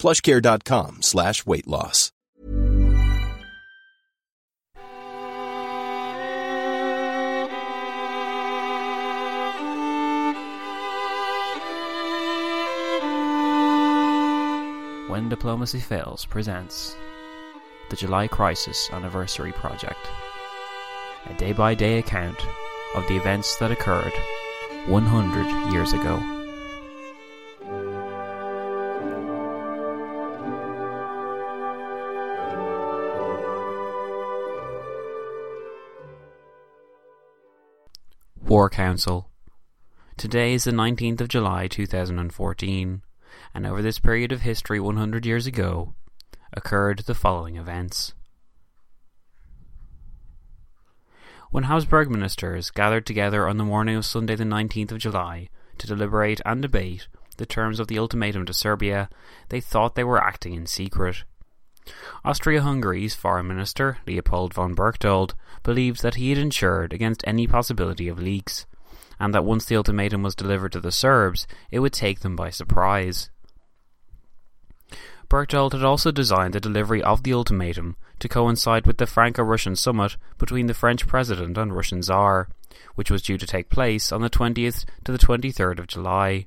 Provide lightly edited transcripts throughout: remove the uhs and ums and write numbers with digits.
PlushCare.com/weight loss. When Diplomacy Fails presents the July Crisis Anniversary Project, a day-by-day account of the events that occurred 100 years ago. War Council. Today is the 19th of July 2014, and over this period of history 100 years ago, occurred the following events. When Habsburg ministers gathered together on the morning of Sunday the 19th of July to deliberate and debate the terms of the ultimatum to Serbia, they thought they were acting in secret. Austria-Hungary's foreign minister, Leopold von Berchtold, believed that he had ensured against any possibility of leaks, and that once the ultimatum was delivered to the Serbs, it would take them by surprise. Berchtold had also designed the delivery of the ultimatum to coincide with the Franco-Russian summit between the French president and Russian Tsar, which was due to take place on the 20th to the 23rd of July.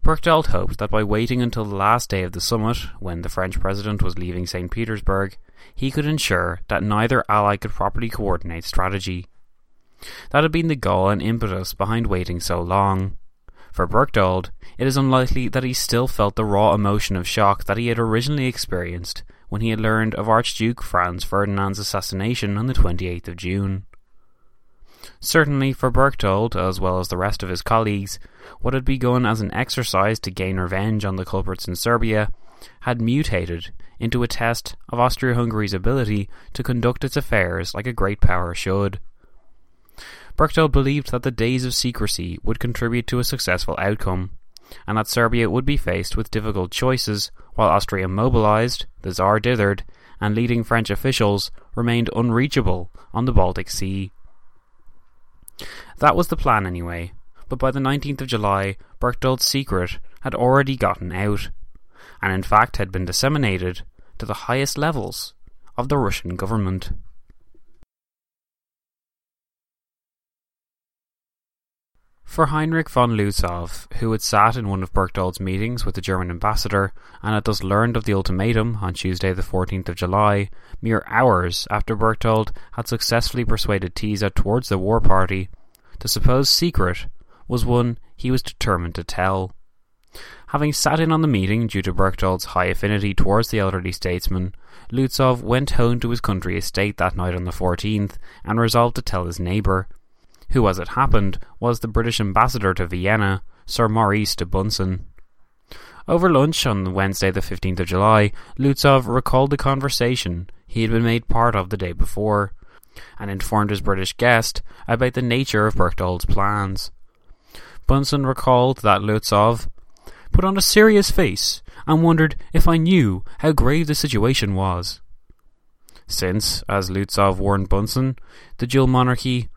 Berchtold hoped that by waiting until the last day of the summit, when the French president was leaving St. Petersburg, he could ensure that neither ally could properly coordinate strategy. That had been the goal and impetus behind waiting so long. For Berchtold, it is unlikely that he still felt the raw emotion of shock that he had originally experienced when he had learned of Archduke Franz Ferdinand's assassination on the 28th of June. Certainly for Berchtold, as well as the rest of his colleagues, what had begun as an exercise to gain revenge on the culprits in Serbia had mutated into a test of Austria-Hungary's ability to conduct its affairs like a great power should. Berchtold believed that the days of secrecy would contribute to a successful outcome, and that Serbia would be faced with difficult choices while Austria mobilized, the Tsar dithered, and leading French officials remained unreachable on the Baltic Sea. That was the plan anyway, but by the 19th of July, Berchtold's secret had already gotten out, and in fact had been disseminated to the highest levels of the Russian government. For Heinrich von Lützow, who had sat in one of Berchtold's meetings with the German ambassador and had thus learned of the ultimatum on Tuesday the 14th of July, mere hours after Berchtold had successfully persuaded Tisza towards the war party, the supposed secret was one he was determined to tell. Having sat in on the meeting due to Berchtold's high affinity towards the elderly statesman, Lützow went home to his country estate that night on the 14th and resolved to tell his neighbour, who, as it happened, was the British ambassador to Vienna, Sir Maurice de Bunsen. Over lunch on Wednesday the 15th of July, Lützow recalled the conversation he had been made part of the day before, and informed his British guest about the nature of Berchtold's plans. Bunsen recalled that Lützow put on a serious face and wondered if I knew how grave the situation was. Since, as Lützow warned Bunsen, the dual monarchy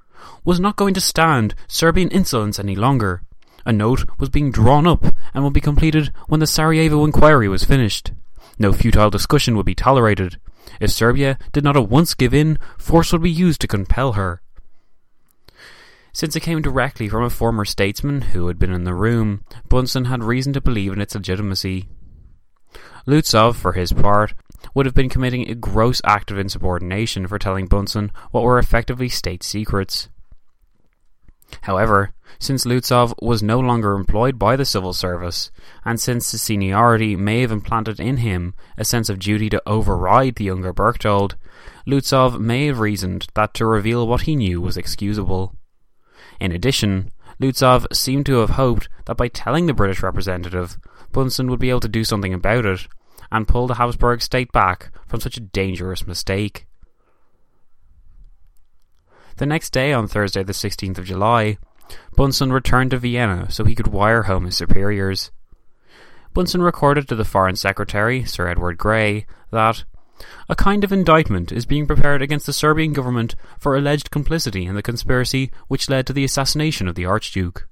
was not going to stand Serbian insolence any longer, A note was being drawn up and would be completed when the Sarajevo inquiry was finished. No futile discussion would be tolerated. If Serbia did not at once give in, force would be used to compel her. Since it came directly from a former statesman who had been in the room, Bunsen had reason to believe in its legitimacy. Lützow, for his part, would have been committing a gross act of insubordination for telling Bunsen what were effectively state secrets. However, since Lützow was no longer employed by the civil service, and since his seniority may have implanted in him a sense of duty to override the younger Berchtold, Lützow may have reasoned that to reveal what he knew was excusable. In addition, Lützow seemed to have hoped that by telling the British representative, Bunsen would be able to do something about it, and pull the Habsburg state back from such a dangerous mistake. The next day, on Thursday the 16th of July, Bunsen returned to Vienna so he could wire home his superiors. Bunsen recorded to the Foreign Secretary, Sir Edward Grey, that a kind of indictment is being prepared against the Serbian government for alleged complicity in the conspiracy which led to the assassination of the Archduke.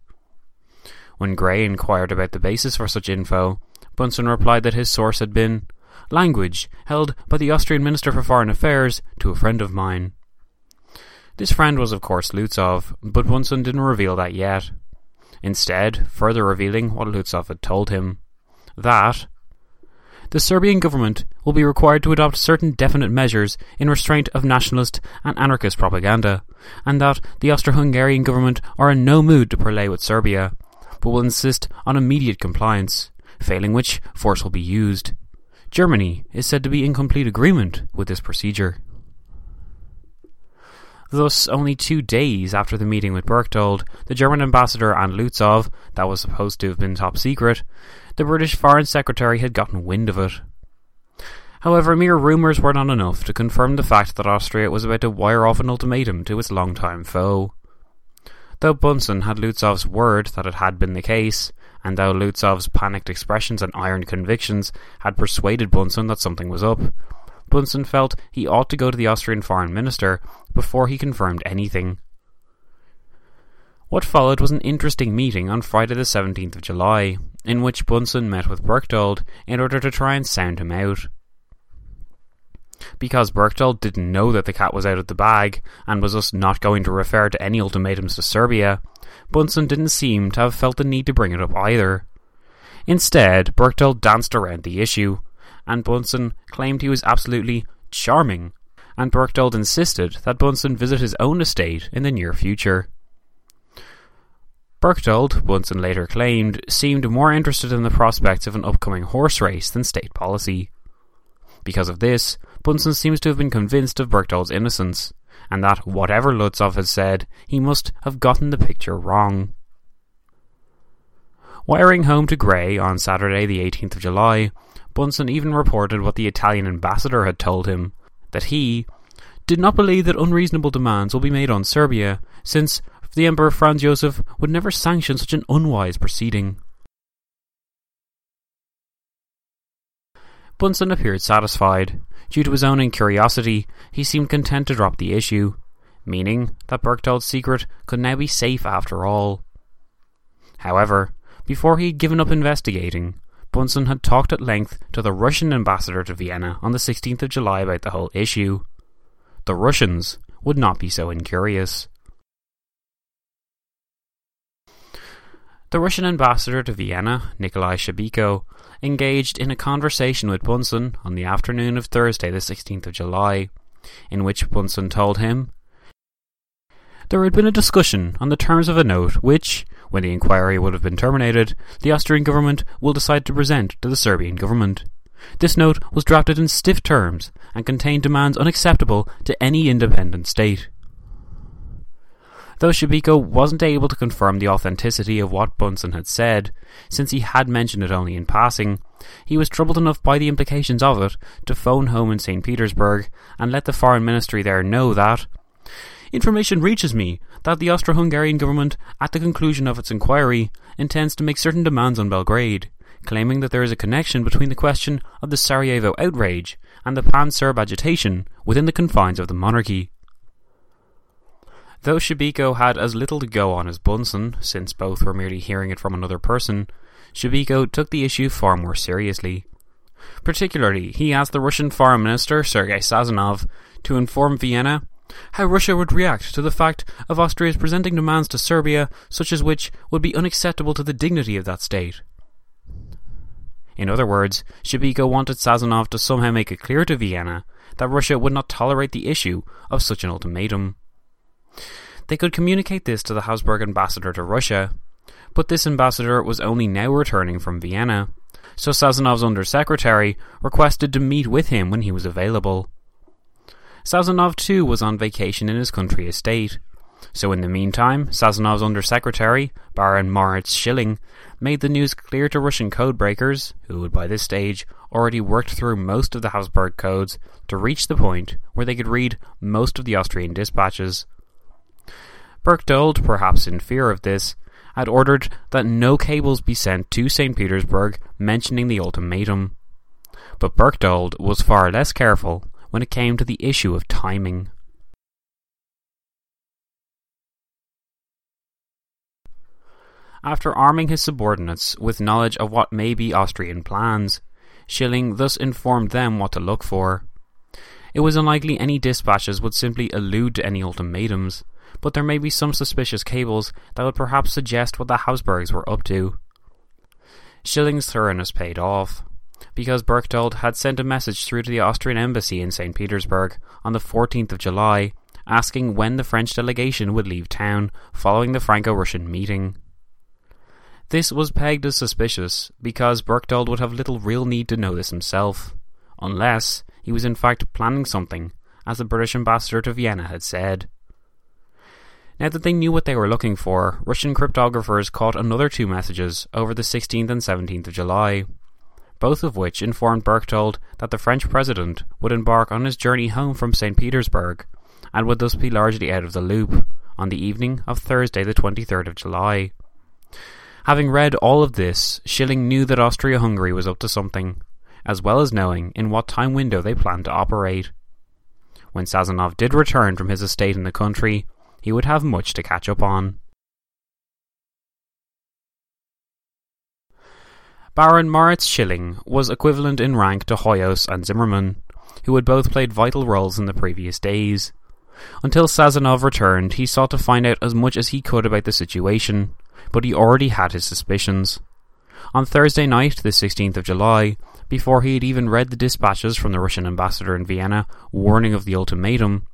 When Grey inquired about the basis for such info, Bunsen replied that his source had been language held by the Austrian Minister for Foreign Affairs to a friend of mine. This friend was, of course, Lützow, but Bunsen didn't reveal that yet. Instead, further revealing what Lützow had told him, that the Serbian government will be required to adopt certain definite measures in restraint of nationalist and anarchist propaganda, and that the Austro-Hungarian government are in no mood to parley with Serbia, but will insist on immediate compliance, failing which force will be used. Germany is said to be in complete agreement with this procedure. Thus, only 2 days after the meeting with Berchtold, the German ambassador and Lützow, that was supposed to have been top secret, the British Foreign Secretary had gotten wind of it. However, mere rumours were not enough to confirm the fact that Austria was about to wire off an ultimatum to its longtime foe. Though Bunsen had Lutzov's word that it had been the case, and though Lutzov's panicked expressions and iron convictions had persuaded Bunsen that something was up, Bunsen felt he ought to go to the Austrian Foreign Minister before he confirmed anything. What followed was an interesting meeting on Friday the 17th of July, in which Bunsen met with Berchtold in order to try and sound him out. Because Berchtold didn't know that the cat was out of the bag, and was thus not going to refer to any ultimatums to Serbia, Bunsen didn't seem to have felt the need to bring it up either. Instead, Berchtold danced around the issue, and Bunsen claimed he was absolutely charming, and Berchtold insisted that Bunsen visit his own estate in the near future. Berchtold, Bunsen later claimed, seemed more interested in the prospects of an upcoming horse race than state policy. Because of this, Bunsen seems to have been convinced of Berchtold's innocence, and that whatever Lützow had said, he must have gotten the picture wrong. Wiring home to Grey on Saturday the 18th of July, Bunsen even reported what the Italian ambassador had told him, that he did not believe that unreasonable demands will be made on Serbia, since the Emperor Franz Joseph would never sanction such an unwise proceeding. Bunsen appeared satisfied. Due to his own incuriosity, he seemed content to drop the issue, meaning that Berchtold's secret could now be safe after all. However, before he had given up investigating, Bunsen had talked at length to the Russian ambassador to Vienna on the 16th of July about the whole issue. The Russians would not be so incurious. The Russian ambassador to Vienna, Nikolai Shebeko, engaged in a conversation with Bunsen on the afternoon of Thursday the 16th of July, in which Bunsen told him there had been a discussion on the terms of a note which, when the inquiry would have been terminated, the Austrian government will decide to present to the Serbian government. This note was drafted in stiff terms and contained demands unacceptable to any independent state. Though Shebeko wasn't able to confirm the authenticity of what Bunsen had said, since he had mentioned it only in passing, he was troubled enough by the implications of it to phone home in St. Petersburg and let the foreign ministry there know that information reaches me that the Austro-Hungarian government, at the conclusion of its inquiry, intends to make certain demands on Belgrade, claiming that there is a connection between the question of the Sarajevo outrage and the pan-Serb agitation within the confines of the monarchy. Though Shebeko had as little to go on as Bunsen, since both were merely hearing it from another person, Shebeko took the issue far more seriously. Particularly, he asked the Russian Foreign Minister, Sergei Sazonov, to inform Vienna how Russia would react to the fact of Austria's presenting demands to Serbia, such as which would be unacceptable to the dignity of that state. In other words, Shebeko wanted Sazonov to somehow make it clear to Vienna that Russia would not tolerate the issue of such an ultimatum. They could communicate this to the Habsburg ambassador to Russia, but this ambassador was only now returning from Vienna, so Sazonov's undersecretary requested to meet with him when he was available. Sazonov too was on vacation in his country estate, so in the meantime Sazonov's undersecretary, Baron Moritz Schilling, made the news clear to Russian codebreakers, who had by this stage already worked through most of the Habsburg codes to reach the point where they could read most of the Austrian dispatches. Berchtold, perhaps in fear of this, had ordered that no cables be sent to St. Petersburg mentioning the ultimatum. But Berchtold was far less careful when it came to the issue of timing. After arming his subordinates with knowledge of what may be Austrian plans, Schilling thus informed them what to look for. It was unlikely any dispatches would simply allude to any ultimatums, but there may be some suspicious cables that would perhaps suggest what the Habsburgs were up to. Schilling's thoroughness paid off, because Berchtold had sent a message through to the Austrian embassy in St. Petersburg on the 14th of July, asking when the French delegation would leave town following the Franco-Russian meeting. This was pegged as suspicious, because Berchtold would have little real need to know this himself, unless he was in fact planning something, as the British ambassador to Vienna had said. Now that they knew what they were looking for, Russian cryptographers caught another two messages over the 16th and 17th of July, both of which informed Berchtold that the French president would embark on his journey home from St. Petersburg, and would thus be largely out of the loop, on the evening of Thursday the 23rd of July. Having read all of this, Schilling knew that Austria-Hungary was up to something, as well as knowing in what time window they planned to operate. When Sazonov did return from his estate in the country, he would have much to catch up on. Baron Moritz Schilling was equivalent in rank to Hoyos and Zimmermann, who had both played vital roles in the previous days. Until Sazonov returned, he sought to find out as much as he could about the situation, but he already had his suspicions. On Thursday night, the 16th of July, before he had even read the dispatches from the Russian ambassador in Vienna warning of the ultimatum,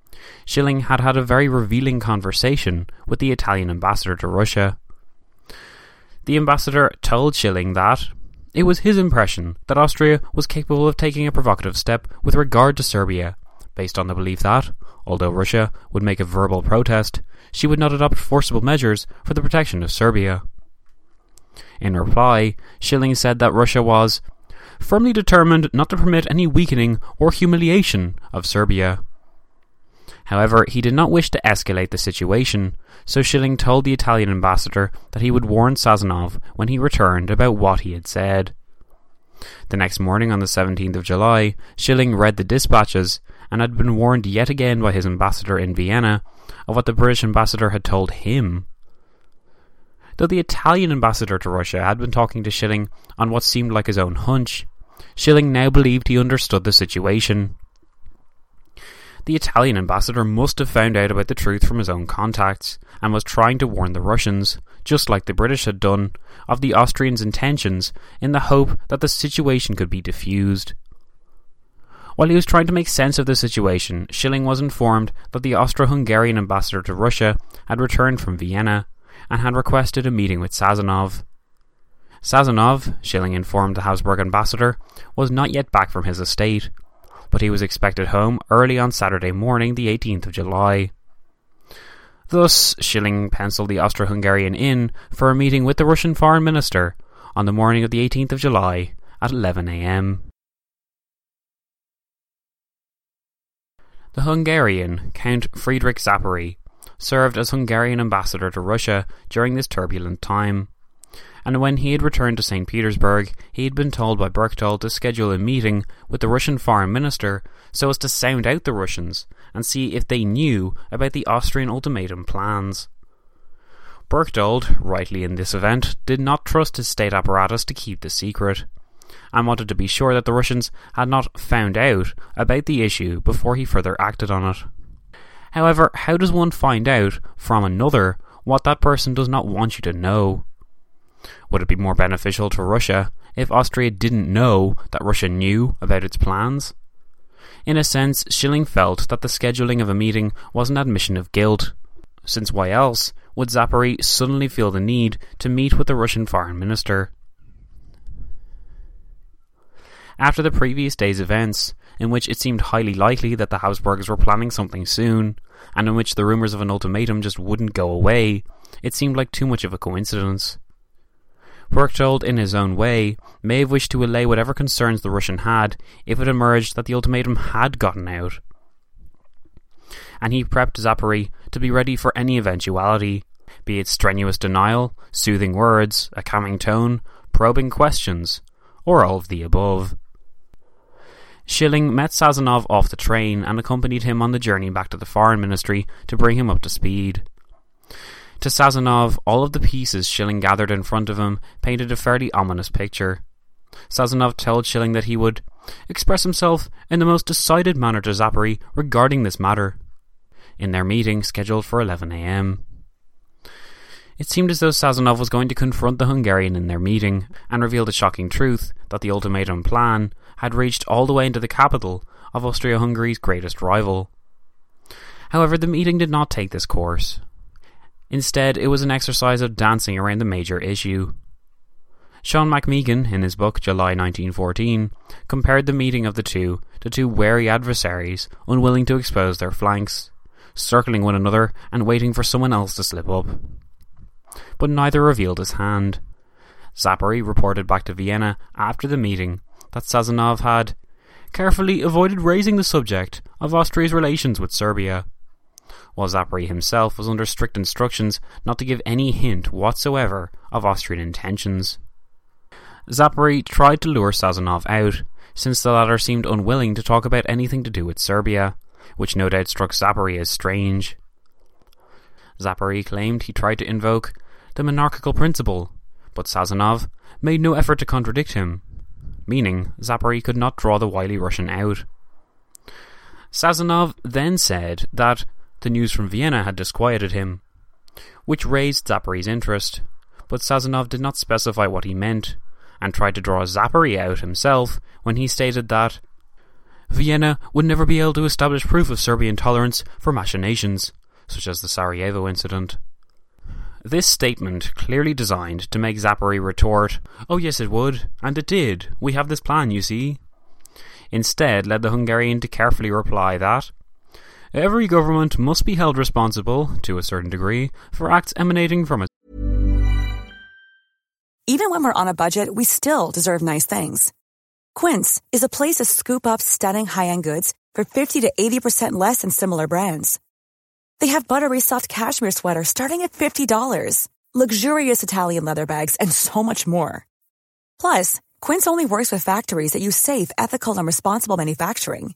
Schilling had had a very revealing conversation with the Italian ambassador to Russia. The ambassador told Schilling that it was his impression that Austria was capable of taking a provocative step with regard to Serbia, based on the belief that, although Russia would make a verbal protest, she would not adopt forcible measures for the protection of Serbia. In reply, Schilling said that Russia was firmly determined not to permit any weakening or humiliation of Serbia. However, he did not wish to escalate the situation, so Schilling told the Italian ambassador that he would warn Sazonov when he returned about what he had said. The next morning on the 17th of July, Schilling read the dispatches and had been warned yet again by his ambassador in Vienna of what the British ambassador had told him. Though the Italian ambassador to Russia had been talking to Schilling on what seemed like his own hunch, Schilling now believed he understood the situation. The Italian ambassador must have found out about the truth from his own contacts, and was trying to warn the Russians, just like the British had done, of the Austrians' intentions in the hope that the situation could be diffused. While he was trying to make sense of the situation, Schilling was informed that the Austro-Hungarian ambassador to Russia had returned from Vienna, and had requested a meeting with Sazonov. Sazonov, Schilling informed the Habsburg ambassador, was not yet back from his estate, but he was expected home early on Saturday morning, the 18th of July. Thus, Schilling penciled the Austro-Hungarian in for a meeting with the Russian foreign minister on the morning of the 18th of July at 11 a.m. The Hungarian, Count Friedrich Szápáry, served as Hungarian ambassador to Russia during this turbulent time, and when he had returned to St. Petersburg, he had been told by Berchtold to schedule a meeting with the Russian foreign minister so as to sound out the Russians and see if they knew about the Austrian ultimatum plans. Berchtold, rightly in this event, did not trust his state apparatus to keep the secret, and wanted to be sure that the Russians had not found out about the issue before he further acted on it. However, how does one find out from another what that person does not want you to know? Would it be more beneficial to Russia if Austria didn't know that Russia knew about its plans? In a sense, Schilling felt that the scheduling of a meeting was an admission of guilt, since why else would Szápáry suddenly feel the need to meet with the Russian foreign minister? After the previous day's events, in which it seemed highly likely that the Habsburgs were planning something soon, and in which the rumours of an ultimatum just wouldn't go away, it seemed like too much of a coincidence. Berchtold, in his own way, may have wished to allay whatever concerns the Russian had if it emerged that the ultimatum had gotten out, and he prepped Szápáry to be ready for any eventuality, be it strenuous denial, soothing words, a calming tone, probing questions, or all of the above. Schilling met Sazonov off the train and accompanied him on the journey back to the Foreign Ministry to bring him up to speed. To Sazonov, all of the pieces Schilling gathered in front of him painted a fairly ominous picture. Sazonov told Schilling that he would express himself in the most decided manner to Szápáry regarding this matter, in their meeting scheduled for 11 a.m. It seemed as though Sazonov was going to confront the Hungarian in their meeting and reveal the shocking truth that the ultimatum plan had reached all the way into the capital of Austria-Hungary's greatest rival. However, the meeting did not take this course. Instead, it was an exercise of dancing around the major issue. Sean McMegan, in his book July 1914, compared the meeting of the two to two wary adversaries unwilling to expose their flanks, circling one another and waiting for someone else to slip up. But neither revealed his hand. Szápáry reported back to Vienna after the meeting that Sazonov had carefully avoided raising the subject of Austria's relations with Serbia, while Szápáry himself was under strict instructions not to give any hint whatsoever of Austrian intentions. Szápáry tried to lure Sazonov out, since the latter seemed unwilling to talk about anything to do with Serbia, which no doubt struck Szápáry as strange. Szápáry claimed he tried to invoke the monarchical principle, but Sazonov made no effort to contradict him, meaning Szápáry could not draw the wily Russian out. Sazonov then said that the news from Vienna had disquieted him, which raised Szápáry's interest, but Sazonov did not specify what he meant, and tried to draw Szápáry out himself when he stated that Vienna would never be able to establish proof of Serbian tolerance for machinations, such as the Sarajevo incident. This statement, clearly designed to make Szápáry retort, "Oh yes it would, and it did, we have this plan, you see," instead led the Hungarian to carefully reply that every government must be held responsible, to a certain degree, for acts emanating from it. Even when we're on a budget, we still deserve nice things. Quince is a place to scoop up stunning high-end goods for 50 to 80% less than similar brands. They have buttery soft cashmere sweaters starting at $50, luxurious Italian leather bags, and so much more. Plus, Quince only works with factories that use safe, ethical, and responsible manufacturing.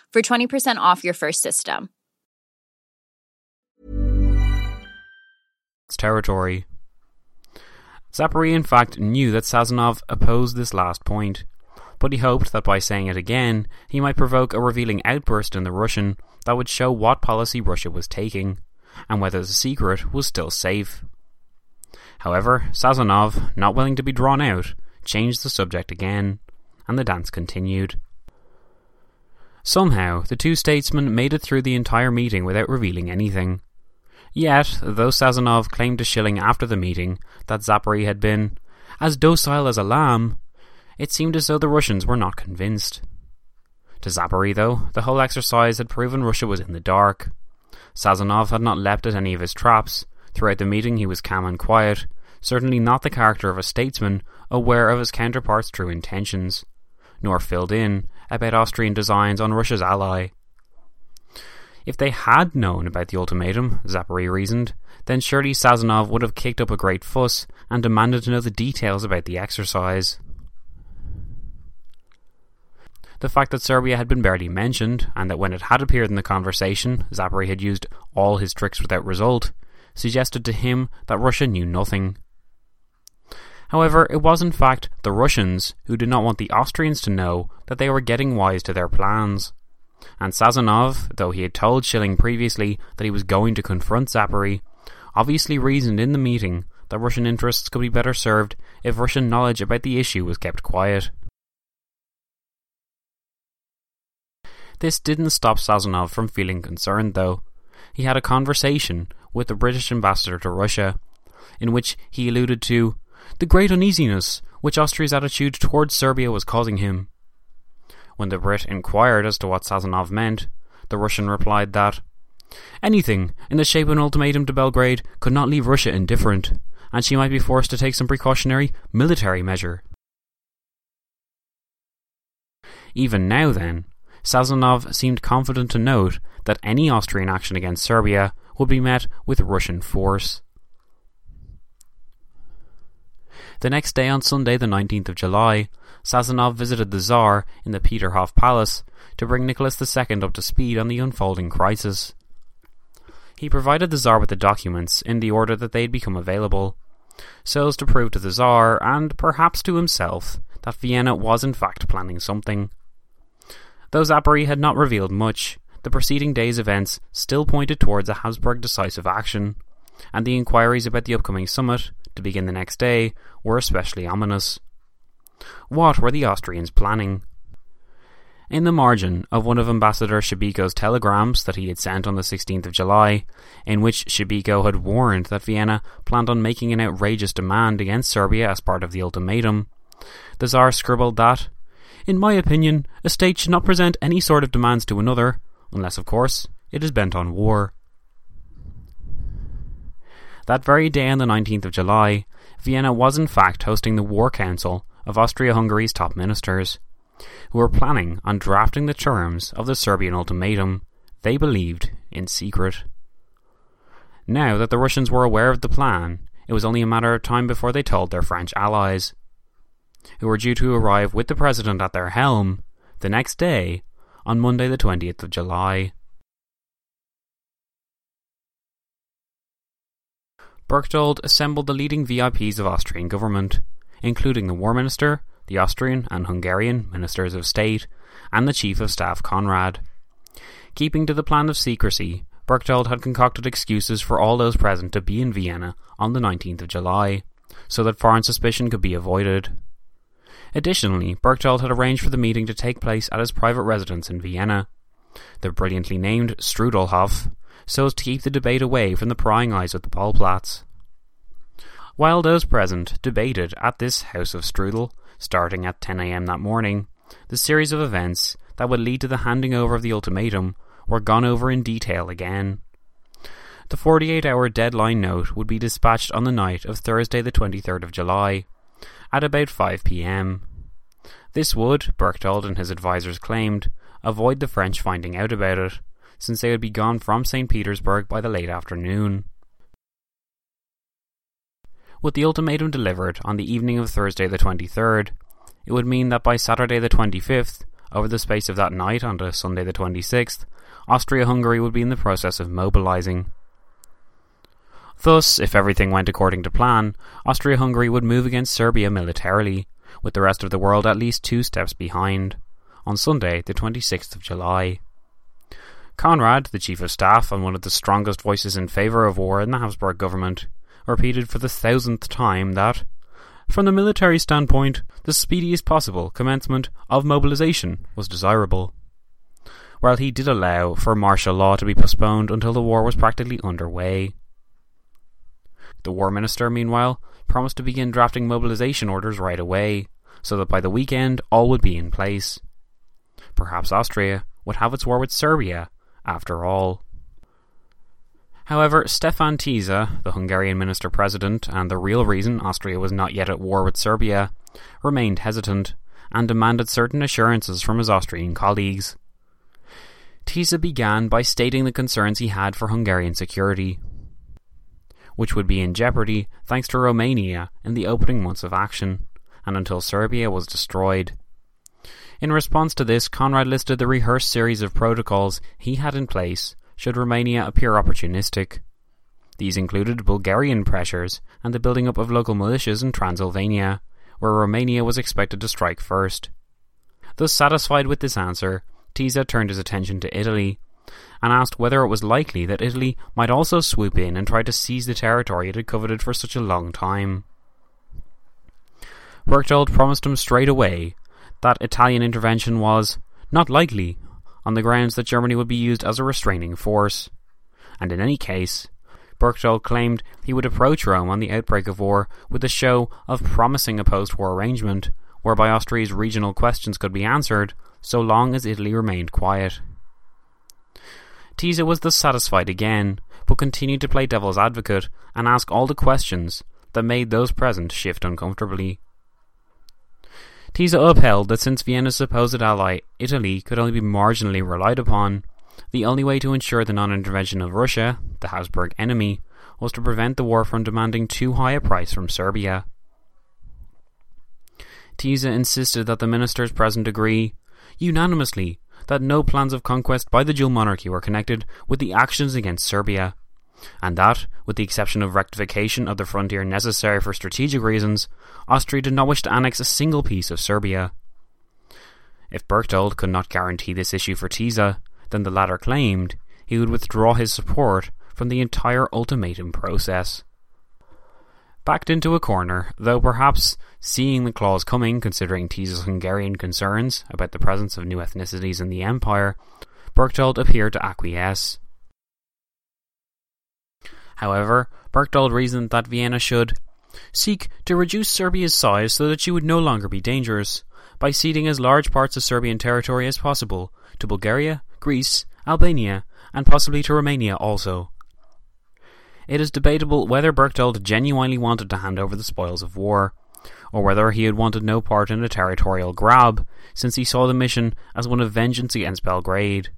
for 20% off your first system. Its territory. Szápáry, in fact, knew that Sazonov opposed this last point, but he hoped that by saying it again, he might provoke a revealing outburst in the Russian that would show what policy Russia was taking, and whether the secret was still safe. However, Sazonov, not willing to be drawn out, changed the subject again, and the dance continued. Somehow, the two statesmen made it through the entire meeting without revealing anything. Yet, though Sazonov claimed to Schilling after the meeting that Szápáry had been as docile as a lamb, it seemed as though the Russians were not convinced. To Szápáry, though, the whole exercise had proven Russia was in the dark. Sazonov had not leapt at any of his traps. Throughout the meeting he was calm and quiet, certainly not the character of a statesman aware of his counterpart's true intentions, nor filled in about Austrian designs on Russia's ally. If they had known about the ultimatum, Szápáry reasoned, then surely Sazonov would have kicked up a great fuss and demanded to know the details about the exercise. The fact that Serbia had been barely mentioned, and that when it had appeared in the conversation, Szápáry had used all his tricks without result, suggested to him that Russia knew nothing. However, it was in fact the Russians who did not want the Austrians to know that they were getting wise to their plans. And Sazonov, though he had told Schilling previously that he was going to confront Szápáry, obviously reasoned in the meeting that Russian interests could be better served if Russian knowledge about the issue was kept quiet. This didn't stop Sazonov from feeling concerned, though. He had a conversation with the British ambassador to Russia, in which he alluded to the great uneasiness which Austria's attitude towards Serbia was causing him. When the Brit inquired as to what Sazonov meant, the Russian replied that anything in the shape of an ultimatum to Belgrade could not leave Russia indifferent, and she might be forced to take some precautionary military measure. Even now then, Sazonov seemed confident to note that any Austrian action against Serbia would be met with Russian force. The next day, on Sunday the 19th of July, Sazonov visited the Tsar in the Peterhof Palace to bring Nicholas II up to speed on the unfolding crisis. He provided the Tsar with the documents in the order that they had become available, so as to prove to the Tsar, and perhaps to himself, that Vienna was in fact planning something. Though Szápáry had not revealed much, the preceding day's events still pointed towards a Habsburg decisive action, and the inquiries about the upcoming summit, to begin the next day, were especially ominous. What were the Austrians planning? In the margin of one of Ambassador Shebeko's telegrams that he had sent on the 16th of July, in which Shebeko had warned that Vienna planned on making an outrageous demand against Serbia as part of the ultimatum, the Tsar scribbled that, "In my opinion, a state should not present any sort of demands to another, unless, of course, it is bent on war." That very day, on the 19th of July, Vienna was in fact hosting the War Council of Austria-Hungary's top ministers, who were planning on drafting the terms of the Serbian ultimatum, they believed, in secret. Now that the Russians were aware of the plan, it was only a matter of time before they told their French allies, who were due to arrive with the President at their helm the next day, on Monday the 20th of July. Berchtold assembled the leading VIPs of Austrian government, including the War Minister, the Austrian and Hungarian Ministers of State, and the Chief of Staff Conrad. Keeping to the plan of secrecy, Berchtold had concocted excuses for all those present to be in Vienna on the 19th of July, so that foreign suspicion could be avoided. Additionally, Berchtold had arranged for the meeting to take place at his private residence in Vienna, the brilliantly named Strudlhof, so as to keep the debate away from the prying eyes of the Ballplatz. While those present debated at this House of Strudel, starting at 10 a.m. that morning, the series of events that would lead to the handing over of the ultimatum were gone over in detail again. The 48-hour deadline note would be dispatched on the night of Thursday the 23rd of July, at about 5 p.m. This would, Berchtold and his advisers claimed, avoid the French finding out about it, since they would be gone from St. Petersburg by the late afternoon. With the ultimatum delivered on the evening of Thursday the 23rd, it would mean that by Saturday the 25th, over the space of that night onto Sunday the 26th, Austria-Hungary would be in the process of mobilizing. Thus, if everything went according to plan, Austria-Hungary would move against Serbia militarily, with the rest of the world at least 2 steps behind, on Sunday the 26th of July. Conrad, the Chief of Staff and one of the strongest voices in favour of war in the Habsburg government, repeated for the 1000th time that, from the military standpoint, the speediest possible commencement of mobilization was desirable, while he did allow for martial law to be postponed until the war was practically underway. The War Minister, meanwhile, promised to begin drafting mobilization orders right away, so that by the weekend all would be in place. Perhaps Austria would have its war with Serbia, after all. However, István Tisza, the Hungarian minister-president and the real reason Austria was not yet at war with Serbia, remained hesitant and demanded certain assurances from his Austrian colleagues. Tisza began by stating the concerns he had for Hungarian security, which would be in jeopardy thanks to Romania in the opening months of action, and until Serbia was destroyed. In response to this, Conrad listed the rehearsed series of protocols he had in place should Romania appear opportunistic. These included Bulgarian pressures and the building up of local militias in Transylvania, where Romania was expected to strike first. Thus satisfied with this answer, Tisza turned his attention to Italy, and asked whether it was likely that Italy might also swoop in and try to seize the territory it had coveted for such a long time. Berchtold promised him straight away that Italian intervention was not likely, on the grounds that Germany would be used as a restraining force. And in any case, Berchtold claimed he would approach Rome on the outbreak of war with a show of promising a post-war arrangement, whereby Austria's regional questions could be answered, so long as Italy remained quiet. Tisza was thus satisfied again, but continued to play devil's advocate and ask all the questions that made those present shift uncomfortably. Tisza upheld that since Vienna's supposed ally, Italy, could only be marginally relied upon, the only way to ensure the non-intervention of Russia, the Habsburg enemy, was to prevent the war from demanding too high a price from Serbia. Tisza insisted that the ministers present agree, unanimously, that no plans of conquest by the dual monarchy were connected with the actions against Serbia, and that, with the exception of rectification of the frontier necessary for strategic reasons, Austria did not wish to annex a single piece of Serbia. If Berchtold could not guarantee this issue for Tisza, then the latter claimed he would withdraw his support from the entire ultimatum process. Backed into a corner, though perhaps seeing the clause coming considering Tisza's Hungarian concerns about the presence of new ethnicities in the empire, Berchtold appeared to acquiesce. However, Berchtold reasoned that Vienna should seek to reduce Serbia's size so that she would no longer be dangerous, by ceding as large parts of Serbian territory as possible to Bulgaria, Greece, Albania, and possibly to Romania also. It is debatable whether Berchtold genuinely wanted to hand over the spoils of war, or whether he had wanted no part in a territorial grab, since he saw the mission as one of vengeance against Belgrade.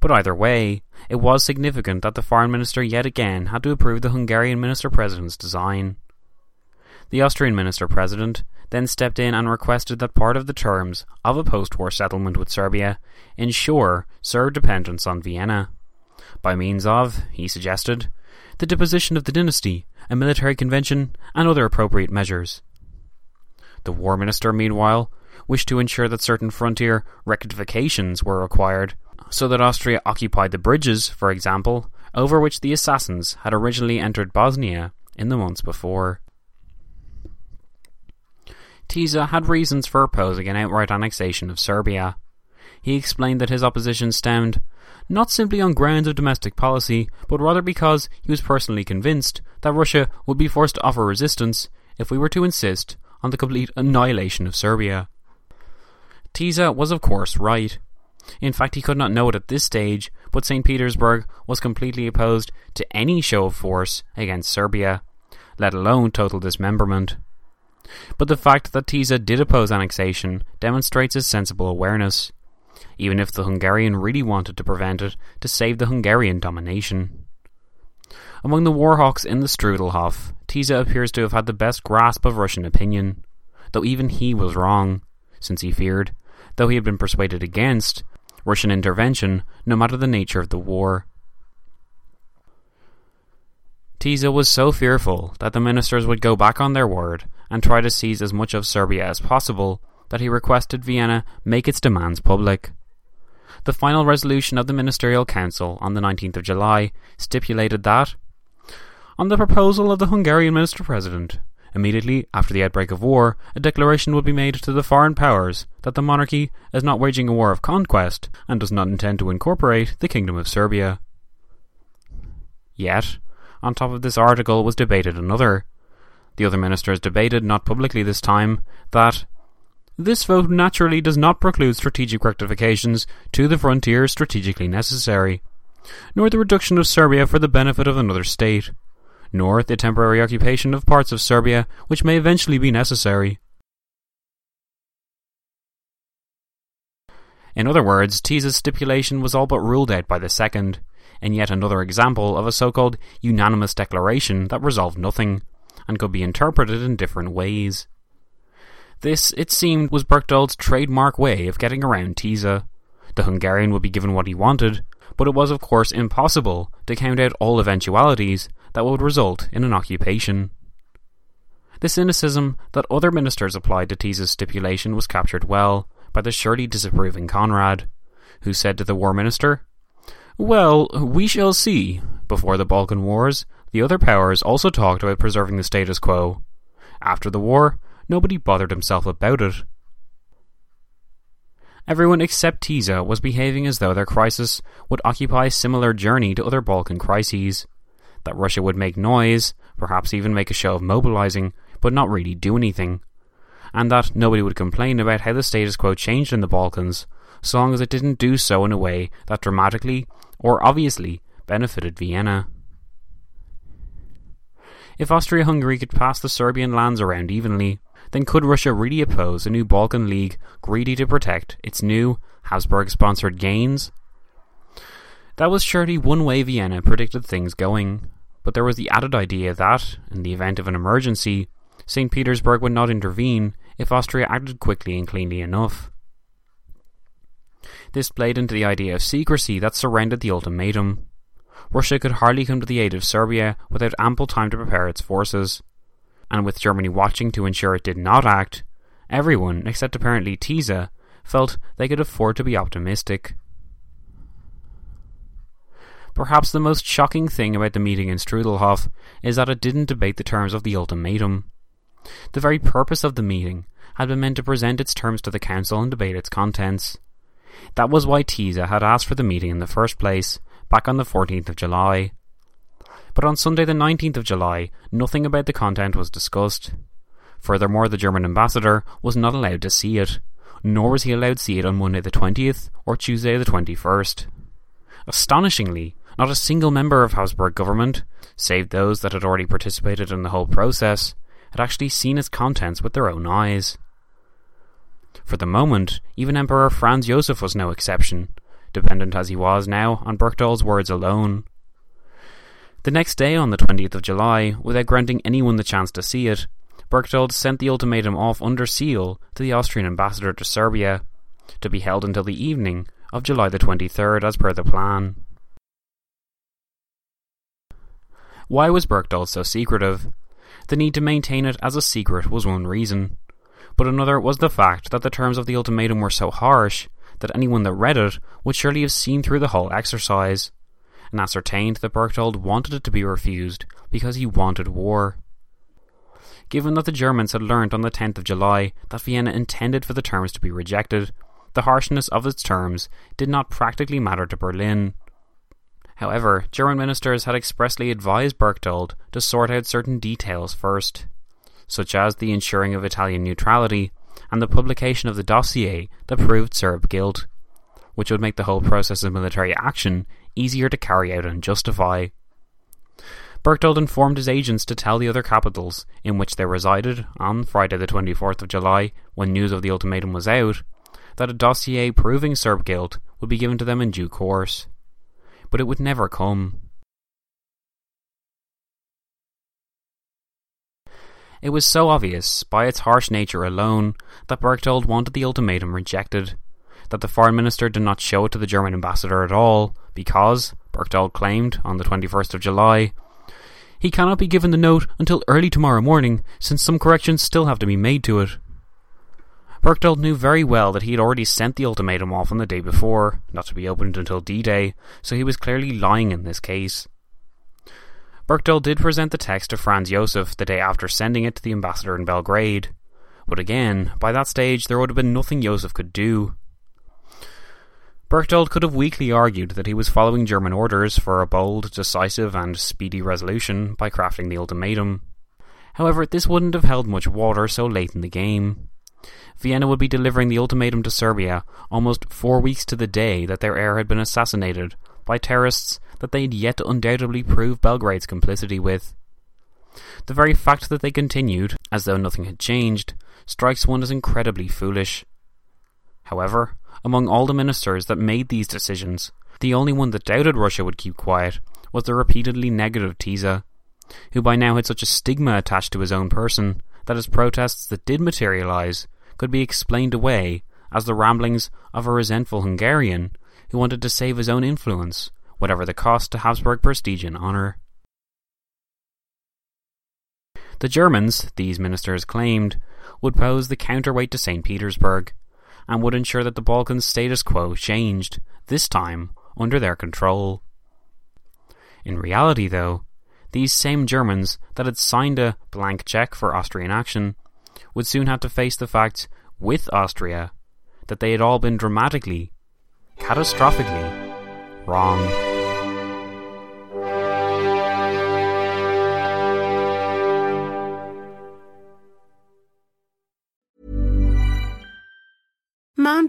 But either way, it was significant that the foreign minister yet again had to approve the Hungarian minister-president's design. The Austrian minister-president then stepped in and requested that part of the terms of a post-war settlement with Serbia ensure Serb dependence on Vienna, by means of, he suggested, the deposition of the dynasty, a military convention, and other appropriate measures. The war minister, meanwhile, wished to ensure that certain frontier rectifications were required, so that Austria occupied the bridges, for example, over which the assassins had originally entered Bosnia in the months before. Tisza had reasons for opposing an outright annexation of Serbia. He explained that his opposition stemmed not simply on grounds of domestic policy, but rather because he was personally convinced that Russia would be forced to offer resistance if we were to insist on the complete annihilation of Serbia. Tisza was of course right. In fact, he could not know it at this stage, but St. Petersburg was completely opposed to any show of force against Serbia, let alone total dismemberment. But the fact that Tisza did oppose annexation demonstrates his sensible awareness, even if the Hungarian really wanted to prevent it to save the Hungarian domination. Among the warhawks in the Strudlhof, Tisza appears to have had the best grasp of Russian opinion, though even he was wrong, since he feared, though he had been persuaded against, Russian intervention, no matter the nature of the war. Tisza was so fearful that the ministers would go back on their word and try to seize as much of Serbia as possible that he requested Vienna make its demands public. The final resolution of the Ministerial Council on the 19th of July stipulated that, on the proposal of the Hungarian Minister-President, immediately after the outbreak of war, a declaration would be made to the foreign powers that the monarchy is not waging a war of conquest and does not intend to incorporate the Kingdom of Serbia. Yet, on top of this article was debated another. The other ministers debated, not publicly this time, that this vote naturally does not preclude strategic rectifications to the frontier strategically necessary, nor the reduction of Serbia for the benefit of another state, nor the temporary occupation of parts of Serbia which may eventually be necessary. In other words, Tisza's stipulation was all but ruled out by the second, and yet another example of a so-called unanimous declaration that resolved nothing, and could be interpreted in different ways. This, it seemed, was Berchtold's trademark way of getting around Tisza. The Hungarian would be given what he wanted, but it was of course impossible to count out all eventualities that would result in an occupation. The cynicism that other ministers applied to Tisza's stipulation was captured well by the surely disapproving Conrad, who said to the war minister, "Well, we shall see. Before the Balkan Wars, the other powers also talked about preserving the status quo. After the war, nobody bothered himself about it." Everyone except Tisza was behaving as though their crisis would occupy a similar journey to other Balkan crises, that Russia would make noise, perhaps even make a show of mobilizing, but not really do anything, and that nobody would complain about how the status quo changed in the Balkans, so long as it didn't do so in a way that dramatically, or obviously, benefited Vienna. If Austria-Hungary could pass the Serbian lands around evenly, then could Russia really oppose a new Balkan League greedy to protect its new, Habsburg-sponsored gains? That was surely one way Vienna predicted things going, but there was the added idea that, in the event of an emergency, St. Petersburg would not intervene if Austria acted quickly and cleanly enough. This played into the idea of secrecy that surrounded the ultimatum. Russia could hardly come to the aid of Serbia without ample time to prepare its forces, and with Germany watching to ensure it did not act, everyone, except apparently Tisza, felt they could afford to be optimistic. Perhaps the most shocking thing about the meeting in Strudlhof is that it didn't debate the terms of the ultimatum. The very purpose of the meeting had been meant to present its terms to the council and debate its contents. That was why Tisza had asked for the meeting in the first place, back on the 14th of July. But on Sunday the 19th of July, nothing about the content was discussed. Furthermore, the German ambassador was not allowed to see it, nor was he allowed to see it on Monday the 20th or Tuesday the 21st. Astonishingly, not a single member of Habsburg government, save those that had already participated in the whole process, had actually seen its contents with their own eyes. For the moment, even Emperor Franz Joseph was no exception, dependent as he was now on Berchtold's words alone. The next day, on the 20th of July, without granting anyone the chance to see it, Berchtold sent the ultimatum off under seal to the Austrian ambassador to Serbia, to be held until the evening of July the 23rd as per the plan. Why was Berchtold so secretive? The need to maintain it as a secret was one reason, but another was the fact that the terms of the ultimatum were so harsh that anyone that read it would surely have seen through the whole exercise, and ascertained that Berchtold wanted it to be refused because he wanted war. Given that the Germans had learnt on the 10th of July that Vienna intended for the terms to be rejected, the harshness of its terms did not practically matter to Berlin. However, German ministers had expressly advised Berchtold to sort out certain details first, such as the ensuring of Italian neutrality and the publication of the dossier that proved Serb guilt, which would make the whole process of military action easier to carry out and justify. Berchtold informed his agents to tell the other capitals, in which they resided, on Friday the 24th of July, when news of the ultimatum was out, that a dossier proving Serb guilt would be given to them in due course. But it would never come. It was so obvious, by its harsh nature alone, that Berchtold wanted the ultimatum rejected, that the foreign minister did not show it to the German ambassador at all, because, Berchtold claimed on the 21st of July, he cannot be given the note until early tomorrow morning, since some corrections still have to be made to it. Berchtold knew very well that he had already sent the ultimatum off on the day before, not to be opened until D-Day, so he was clearly lying in this case. Berchtold did present the text to Franz Josef the day after sending it to the ambassador in Belgrade, but again, by that stage there would have been nothing Josef could do. Berchtold could have weakly argued that he was following German orders for a bold, decisive and speedy resolution by crafting the ultimatum. However, this wouldn't have held much water so late in the game. Vienna would be delivering the ultimatum to Serbia almost 4 weeks to the day that their heir had been assassinated by terrorists that they had yet to undoubtedly prove Belgrade's complicity with. The very fact that they continued, as though nothing had changed, strikes one as incredibly foolish. However, among all the ministers that made these decisions, the only one that doubted Russia would keep quiet was the repeatedly negative Tisza, who by now had such a stigma attached to his own person that his protests that did materialise could be explained away as the ramblings of a resentful Hungarian who wanted to save his own influence, whatever the cost to Habsburg prestige and honour. The Germans, these ministers claimed, would pose the counterweight to St. Petersburg, and would ensure that the Balkan status quo changed, this time under their control. In reality, though, these same Germans that had signed a blank cheque for Austrian action would soon have to face the fact, with Austria, that they had all been dramatically, catastrophically, wrong. Mom